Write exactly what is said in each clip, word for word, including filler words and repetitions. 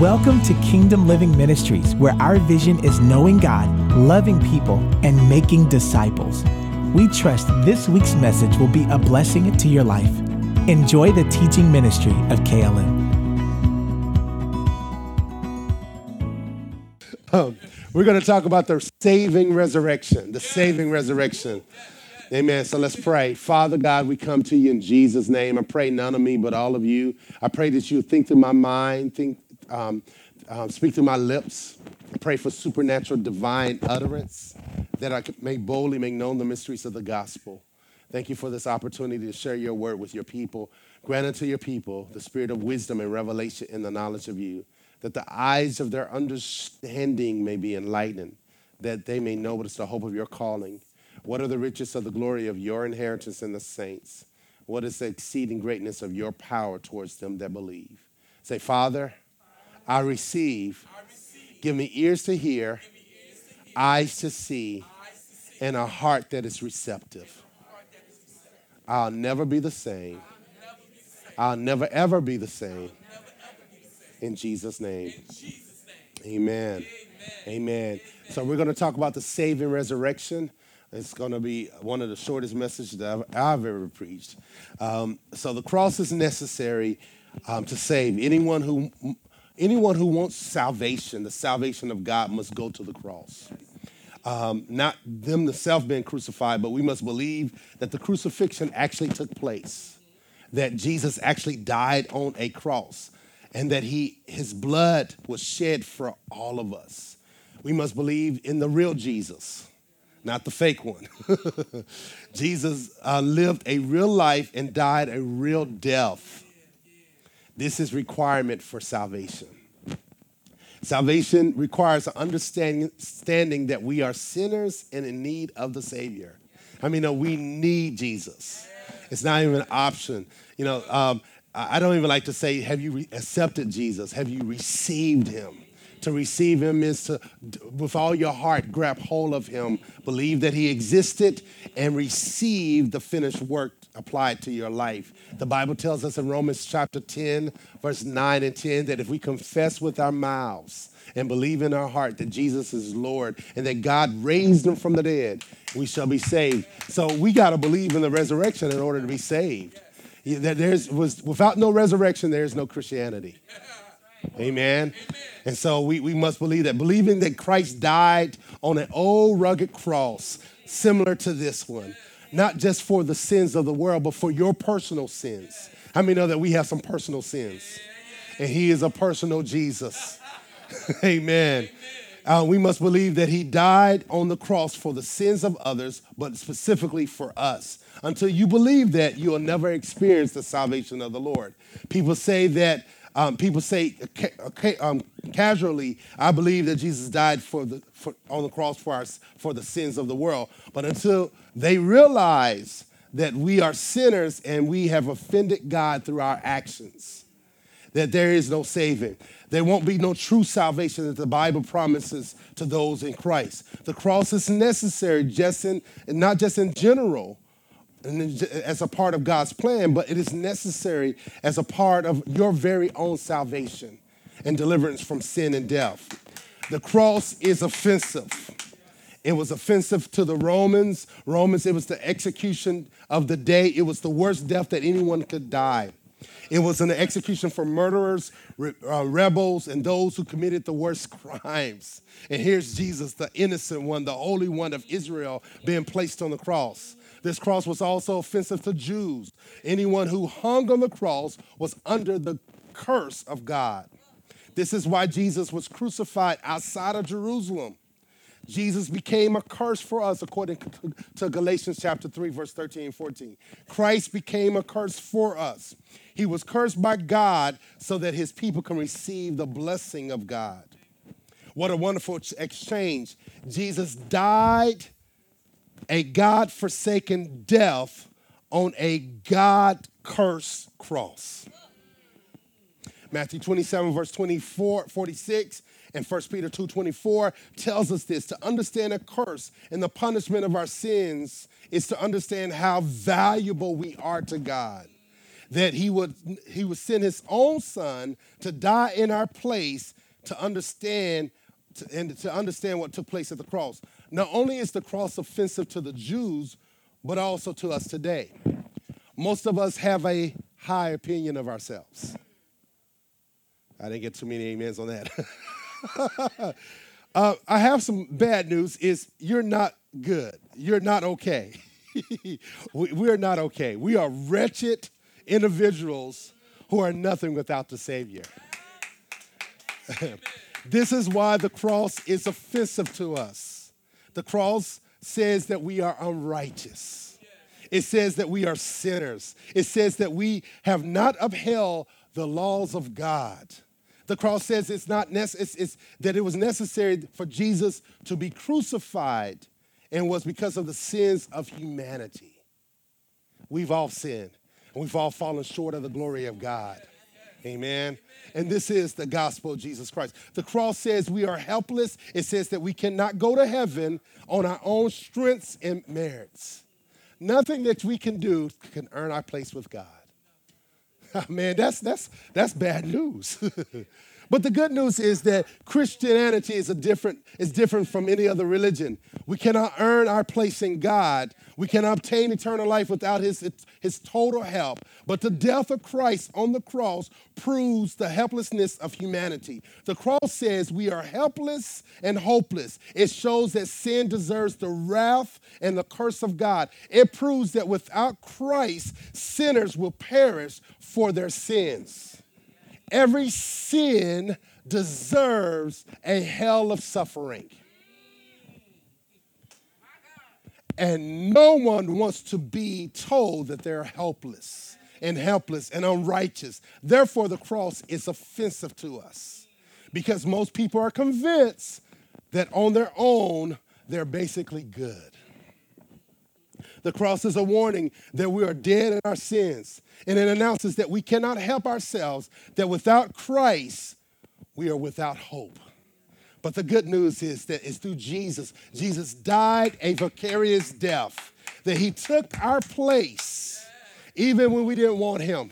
Welcome to Kingdom Living Ministries, where our vision is knowing God, loving people, and making disciples. We trust this week's message will be a blessing to your life. Enjoy the teaching ministry of K L M. Um, we're going to talk about the saving resurrection, the saving resurrection. Amen. So let's pray. Father God, we come to you in Jesus' name. I pray none of me, but all of you. I pray that you think through my mind, think, um, uh, speak through my lips. I pray for supernatural divine utterance that I may boldly make known the mysteries of the gospel. Thank you for this opportunity to share your word with your people. Grant unto your people the spirit of wisdom and revelation in the knowledge of you, that the eyes of their understanding may be enlightened, that they may know what is the hope of your calling. What are the riches of the glory of your inheritance in the saints? What is the exceeding greatness of your power towards them that believe? Say, Father, I receive. I receive. Give me ears to hear, ears to hear. Eyes, to see, eyes to see, and a heart that is receptive. That is receptive. I'll never be the same. I'll never, be the same. I'll never ever be the same. Never, be the same. In Jesus' name. In Jesus' name. Amen. Amen. Amen. Amen. So we're going to talk about the saving resurrection. It's going to be one of the shortest messages that I've, I've ever preached. Um, so the cross is necessary um, to save. Anyone who anyone who wants salvation, the salvation of God, must go to the cross. Um, not them themselves being crucified, but we must believe that the crucifixion actually took place, that Jesus actually died on a cross, and that he his blood was shed for all of us. We must believe in the real Jesus. Not the fake one. Jesus uh, lived a real life and died a real death. This is requirement for salvation. Salvation requires an understanding that we are sinners and in need of the Savior. I mean, no, we need Jesus. It's not even an option. You know, um, I don't even like to say, have you re- accepted Jesus? Have you received him? To receive him is to, with all your heart, grab hold of him, believe that he existed, and receive the finished work applied to your life. The Bible tells us in Romans chapter ten, verse nine and ten, that if we confess with our mouths and believe in our heart that Jesus is Lord and that God raised him from the dead, we shall be saved. So we got to believe in the resurrection in order to be saved. There's, was, without no resurrection, there is no Christianity. Amen. Amen. And so we, we must believe that. Believing that Christ died on an old rugged cross similar to this one, not just for the sins of the world, but for your personal sins. How many know that we have some personal sins? And he is a personal Jesus. Amen. Uh, we must believe that he died on the cross for the sins of others, but specifically for us. Until you believe that, you will never experience the salvation of the Lord. People say that Um, people say okay, um, casually, I believe that Jesus died for the for, on the cross for our, for the sins of the world. But until they realize that we are sinners and we have offended God through our actions, that there is no saving. There won't be no true salvation that the Bible promises to those in Christ. The cross is necessary, just in not just in general, and as a part of God's plan, but it is necessary as a part of your very own salvation and deliverance from sin and death. The cross is offensive. It was offensive to the Romans. Romans, it was the execution of the day. It was the worst death that anyone could die. It was an execution for murderers, re- uh, rebels, and those who committed the worst crimes. And here's Jesus, the innocent one, the Holy One of Israel, being placed on the cross. This cross was also offensive to Jews. Anyone who hung on the cross was under the curse of God. This is why Jesus was crucified outside of Jerusalem. Jesus became a curse for us, according to Galatians chapter three, verse thirteen and fourteen. Christ became a curse for us. He was cursed by God so that his people can receive the blessing of God. What a wonderful exchange. Jesus died a God-forsaken death on a God-cursed cross. Matthew twenty-seven, verse twenty-four, forty-six, and First Peter two, twenty-four tells us this. To understand a curse and the punishment of our sins is to understand how valuable we are to God. that he would, he would send his own son to die in our place to understand to, and to understand what took place at the cross. Not only is the cross offensive to the Jews, but also to us today. Most of us have a high opinion of ourselves. I didn't get too many amens on that. uh, I have some bad news. Is you're not good. You're not okay. we, we are not okay. We are wretched individuals who are nothing without the Savior. This is why the cross is offensive to us. The cross says that we are unrighteous. It says that we are sinners. It says that we have not upheld the laws of God. The cross says it's not nece- it's, it's, that it was necessary for Jesus to be crucified, and was because of the sins of humanity. We've all sinned, and we've all fallen short of the glory of God. Amen. And this is the gospel of Jesus Christ. The cross says we are helpless. It says that we cannot go to heaven on our own strengths and merits. Nothing that we can do can earn our place with God. Man, that's that's that's bad news. But the good news is that Christianity is a different is different from any other religion. We cannot earn our place in God. We cannot obtain eternal life without his his total help. But the death of Christ on the cross proves the helplessness of humanity. The cross says we are helpless and hopeless. It shows that sin deserves the wrath and the curse of God. It proves that without Christ, sinners will perish for their sins. Every sin deserves a hell of suffering. And no one wants to be told that they're helpless and helpless and unrighteous. Therefore, the cross is offensive to us because most people are convinced that on their own, they're basically good. The cross is a warning that we are dead in our sins, and it announces that we cannot help ourselves, that without Christ, we are without hope. But the good news is that it's through Jesus. Jesus died a vicarious death, that he took our place, even when we didn't want him.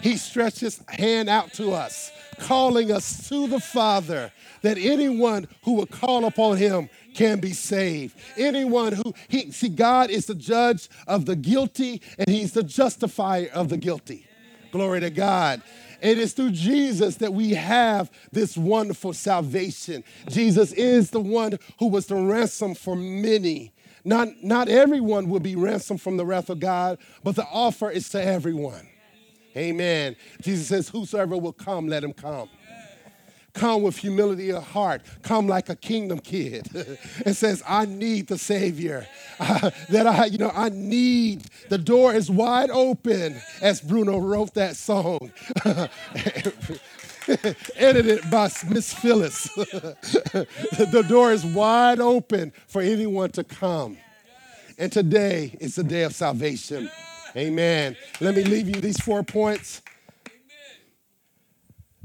He stretched his hand out to us, calling us to the Father, that anyone who would call upon him can be saved. Anyone who, he, see, God is the judge of the guilty, and he's the justifier of the guilty. Glory to God. It is through Jesus that we have this wonderful salvation. Jesus is the one who was the ransom for many. Not, not everyone will be ransomed from the wrath of God, but the offer is to everyone. Amen. Jesus says, whosoever will come, let him come. Come with humility of heart. Come like a kingdom kid. It says, I need the Savior. Uh, that I, you know, I need. The door is wide open, as Bruno wrote that song. Edited by Miss Phyllis. The door is wide open for anyone to come. And today is the day of salvation. Amen. Let me leave you these four points.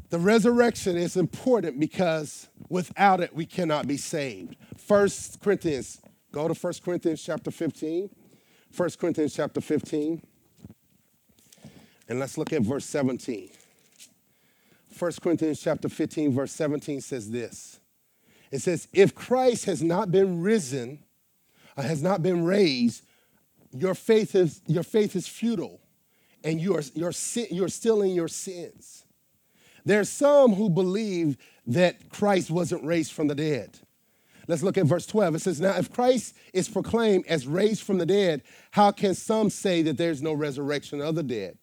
The resurrection is important because without it, we cannot be saved. First Corinthians, go to First Corinthians chapter fifteen. First Corinthians chapter fifteen. And let's look at verse seventeen. First Corinthians chapter fifteen, verse seventeen says this. It says, if Christ has not been risen, or has not been raised, Your faith is your faith is futile, and you are you're sin, you're still in your sins. There are some who believe that Christ wasn't raised from the dead. Let's look at verse twelve. It says, now if Christ is proclaimed as raised from the dead, how can some say that there's no resurrection of the dead?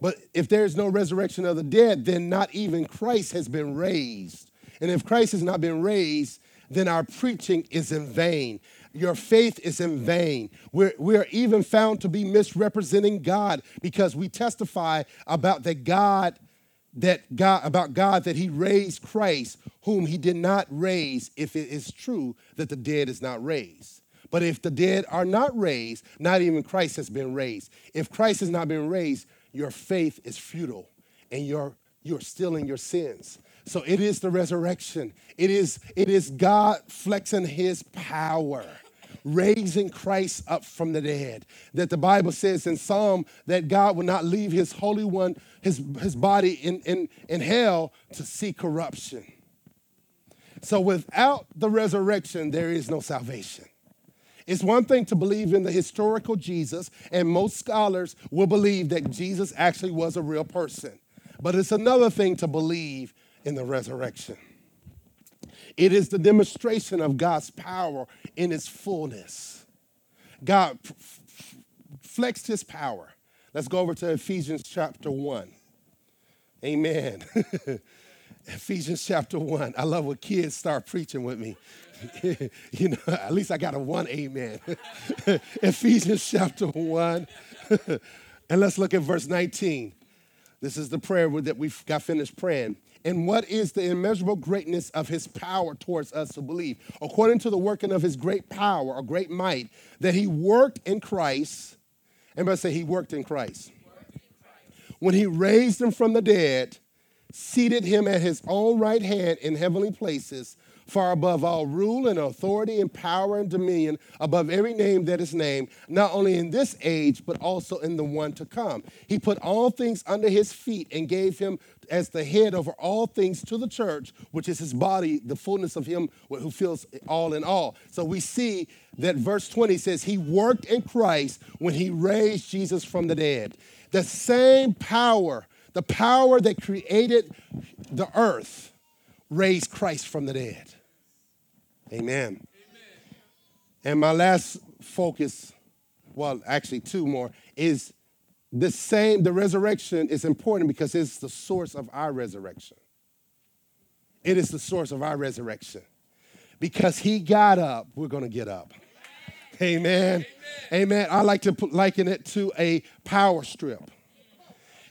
But if there's no resurrection of the dead, then not even Christ has been raised. And if Christ has not been raised, then our preaching is in vain. Your faith is in vain. We're, we're even found to be misrepresenting God because we testify about that God, that God, about God that he raised Christ, whom he did not raise, if it is true that the dead is not raised. But if the dead are not raised, not even Christ has been raised. If Christ has not been raised, your faith is futile and you're, you're still in your sins. So it is the resurrection. It is, it is God flexing his power. raising Christ up from the dead. That the Bible says in Psalm that God would not leave his Holy One, his, his body in, in, in hell to see corruption. So without the resurrection, there is no salvation. It's one thing to believe in the historical Jesus, and most scholars will believe that Jesus actually was a real person. But it's another thing to believe in the resurrection. It is the demonstration of God's power in its fullness. God f- f- flexed his power. Let's go over to Ephesians chapter one. Amen. Ephesians chapter one. I love when kids start preaching with me. You know, at least I got a one amen. Ephesians chapter one. And let's look at verse nineteen. This is the prayer that we got finished praying. And what is the immeasurable greatness of his power towards us who believe? According to the working of his great power or great might, that he worked in Christ. Everybody say he worked in Christ. Worked in Christ. When he raised him from the dead, seated him at his own right hand in heavenly places, far above all rule and authority and power and dominion, above every name that is named, not only in this age, but also in the one to come. He put all things under his feet and gave him as the head over all things to the church, which is his body, the fullness of him who fills all in all. So we see that verse twenty says he worked in Christ when he raised Jesus from the dead. The same power, the power that created the earth, raised Christ from the dead. Amen. Amen. And my last focus, well, actually two more, is the same, the resurrection is important because it's the source of our resurrection. It is the source of our resurrection. Because he got up, we're going to get up. Amen. Amen. Amen. Amen. I like to put, liken it to a power strip.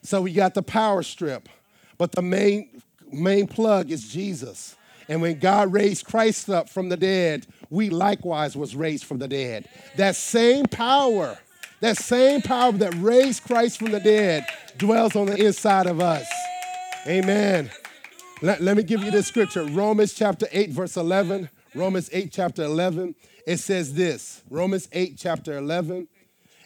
So we got the power strip, but the main main plug is Jesus. And when God raised Christ up from the dead, we likewise was raised from the dead. That same power, that same power that raised Christ from the dead dwells on the inside of us. Amen. Let, let me give you this scripture. Romans chapter eight, verse eleven. Romans eight, chapter eleven. It says this. Romans eight, chapter eleven.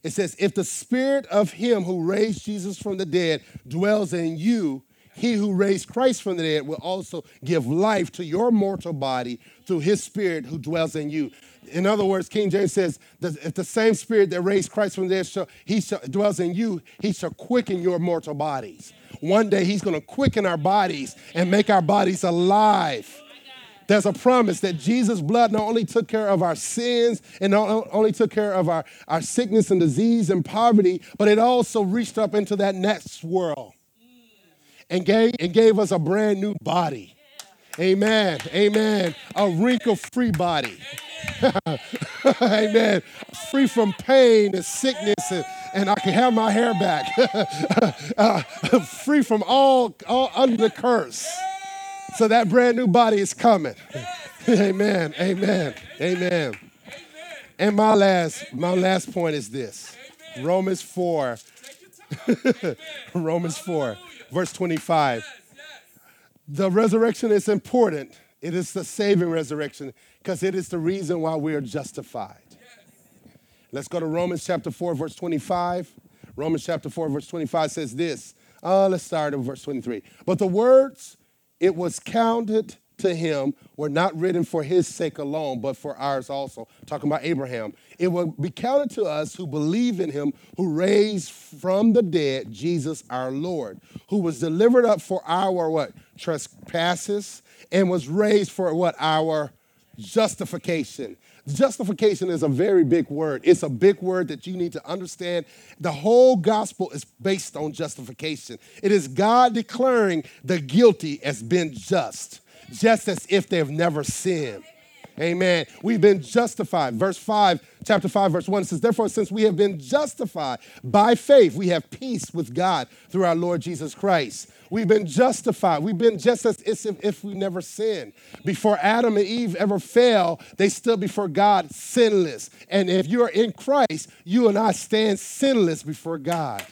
It says, if the spirit of him who raised Jesus from the dead dwells in you, he who raised Christ from the dead will also give life to your mortal body through his spirit who dwells in you. In other words, King James says, if the same spirit that raised Christ from the dead shall, he shall, dwells in you, he shall quicken your mortal bodies. One day he's going to quicken our bodies and make our bodies alive. There's a promise that Jesus' blood not only took care of our sins and not only took care of our, our sickness and disease and poverty, but it also reached up into that next world and gave, and gave us a brand new body. Amen, amen, a wrinkle-free body. Amen, free from pain and sickness, and, and I can have my hair back. uh, free from all, all under the curse. So that brand new body is coming. Amen. Amen. Amen. And my last, my last point is this. Romans four. Romans four, verse twenty-five. The resurrection is important. It is the saving resurrection because it is the reason why we are justified. Let's go to Romans chapter four, verse twenty-five. Romans chapter four, verse twenty-five says this. Uh, let's start at verse twenty-three. But the words... it was counted to him, were not written for his sake alone, but for ours also. Talking about Abraham. It will be counted to us who believe in him, who raised from the dead Jesus our Lord, who was delivered up for our what? Trespasses, and was raised for what? Our justification. Justification is a very big word. It's a big word that you need to understand. The whole gospel is based on justification. It is God declaring the guilty as being just, just as if they have never sinned. Amen. We've been justified. Verse five, chapter five, verse one says, therefore, since we have been justified by faith, we have peace with God through our Lord Jesus Christ. We've been justified. We've been just as if, if we never sinned. Before Adam and Eve ever fell, they stood before God sinless. And if you are in Christ, you and I stand sinless before God.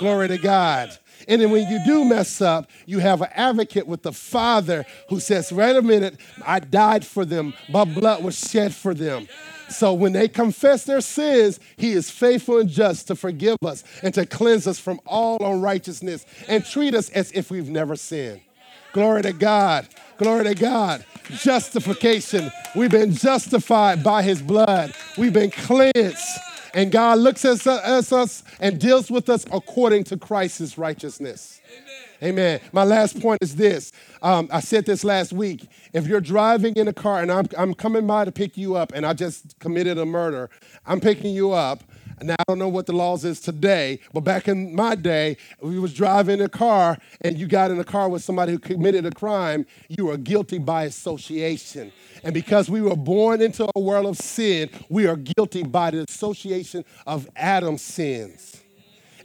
Glory to God. And then when you do mess up, you have an advocate with the Father who says, wait a minute, I died for them. My blood was shed for them. So when they confess their sins, he is faithful and just to forgive us and to cleanse us from all unrighteousness and treat us as if we've never sinned. Glory to God. Glory to God. Justification. We've been justified by his blood. We've been cleansed. And God looks at us and deals with us according to Christ's righteousness. Amen. Amen. My last point is this. Um, I said this last week. If you're driving in a car and I'm, I'm coming by to pick you up and I just committed a murder, I'm picking you up. Now, I don't know what the laws is today, but back in my day, we was driving a car and you got in a car with somebody who committed a crime, you were guilty by association. And because we were born into a world of sin, we are guilty by the association of Adam's sins.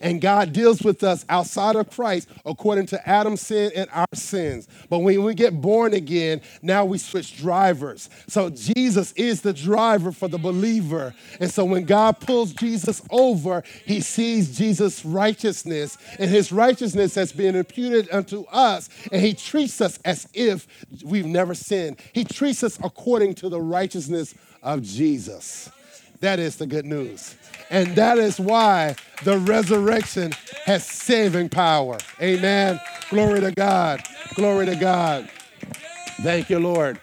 And God deals with us outside of Christ according to Adam's sin and our sins. But when we get born again, now we switch drivers. So Jesus is the driver for the believer. And so when God pulls Jesus over, he sees Jesus' righteousness. And his righteousness has been imputed unto us. And he treats us as if we've never sinned. He treats us according to the righteousness of Jesus. That is the good news. And that is why the resurrection has saving power. Amen. Glory to God. Glory to God. Thank you, Lord.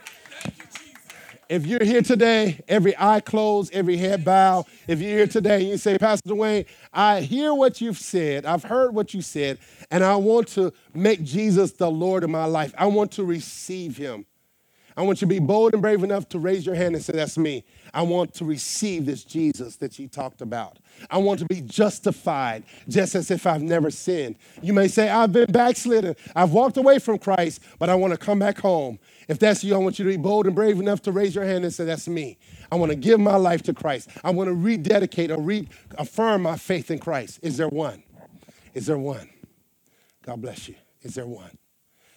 If you're here today, every eye closed, every head bowed. If you're here today and you say, Pastor Dwayne, I hear what you've said. I've heard what you said. And I want to make Jesus the Lord of my life. I want to receive him. I want you to be bold and brave enough to raise your hand and say, that's me. I want to receive this Jesus that you talked about. I want to be justified just as if I've never sinned. You may say, I've been backslidden. I've walked away from Christ, but I want to come back home. If that's you, I want you to be bold and brave enough to raise your hand and say, that's me. I want to give my life to Christ. I want to rededicate or reaffirm my faith in Christ. Is there one? Is there one? God bless you. Is there one?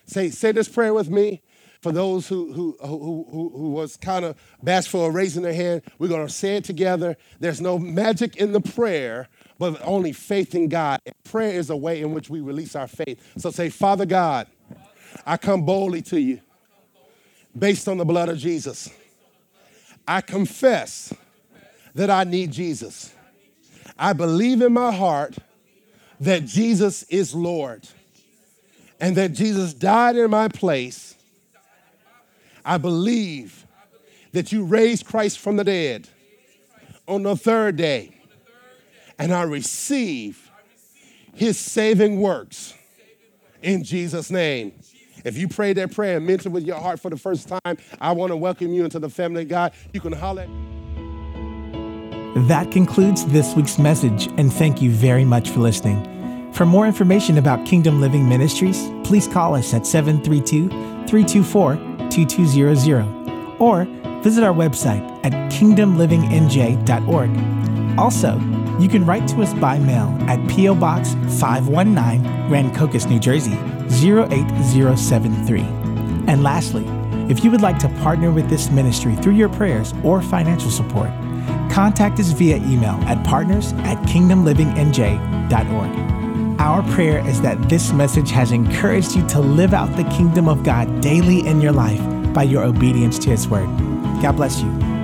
Say, say this prayer with me. For those who who who who, who was kind of bashful or raising their hand, we're going to say it together. There's no magic in the prayer, but only faith in God. And prayer is a way in which we release our faith. So say, Father God, I come boldly to you based on the blood of Jesus. I confess that I need Jesus. I believe in my heart that Jesus is Lord and that Jesus died in my place. I believe that you raised Christ from the dead on the third day, and I receive his saving works in Jesus' name. If you prayed that prayer and mentioned it with your heart for the first time, I want to welcome you into the family of God. You can holler. That concludes this week's message, and thank you very much for listening. For more information about Kingdom Living Ministries, please call us at seven three two, three two four, two two zero zero or visit our website at kingdom living n j dot org. Also, you can write to us by mail at P O Box five one nine, Rancocas, New Jersey, zero eight zero seven three. And lastly, if you would like to partner with this ministry through your prayers or financial support, contact us via email at partners at kingdom living n j dot org. Our prayer is that this message has encouraged you to live out the kingdom of God daily in your life by your obedience to His word. God bless you.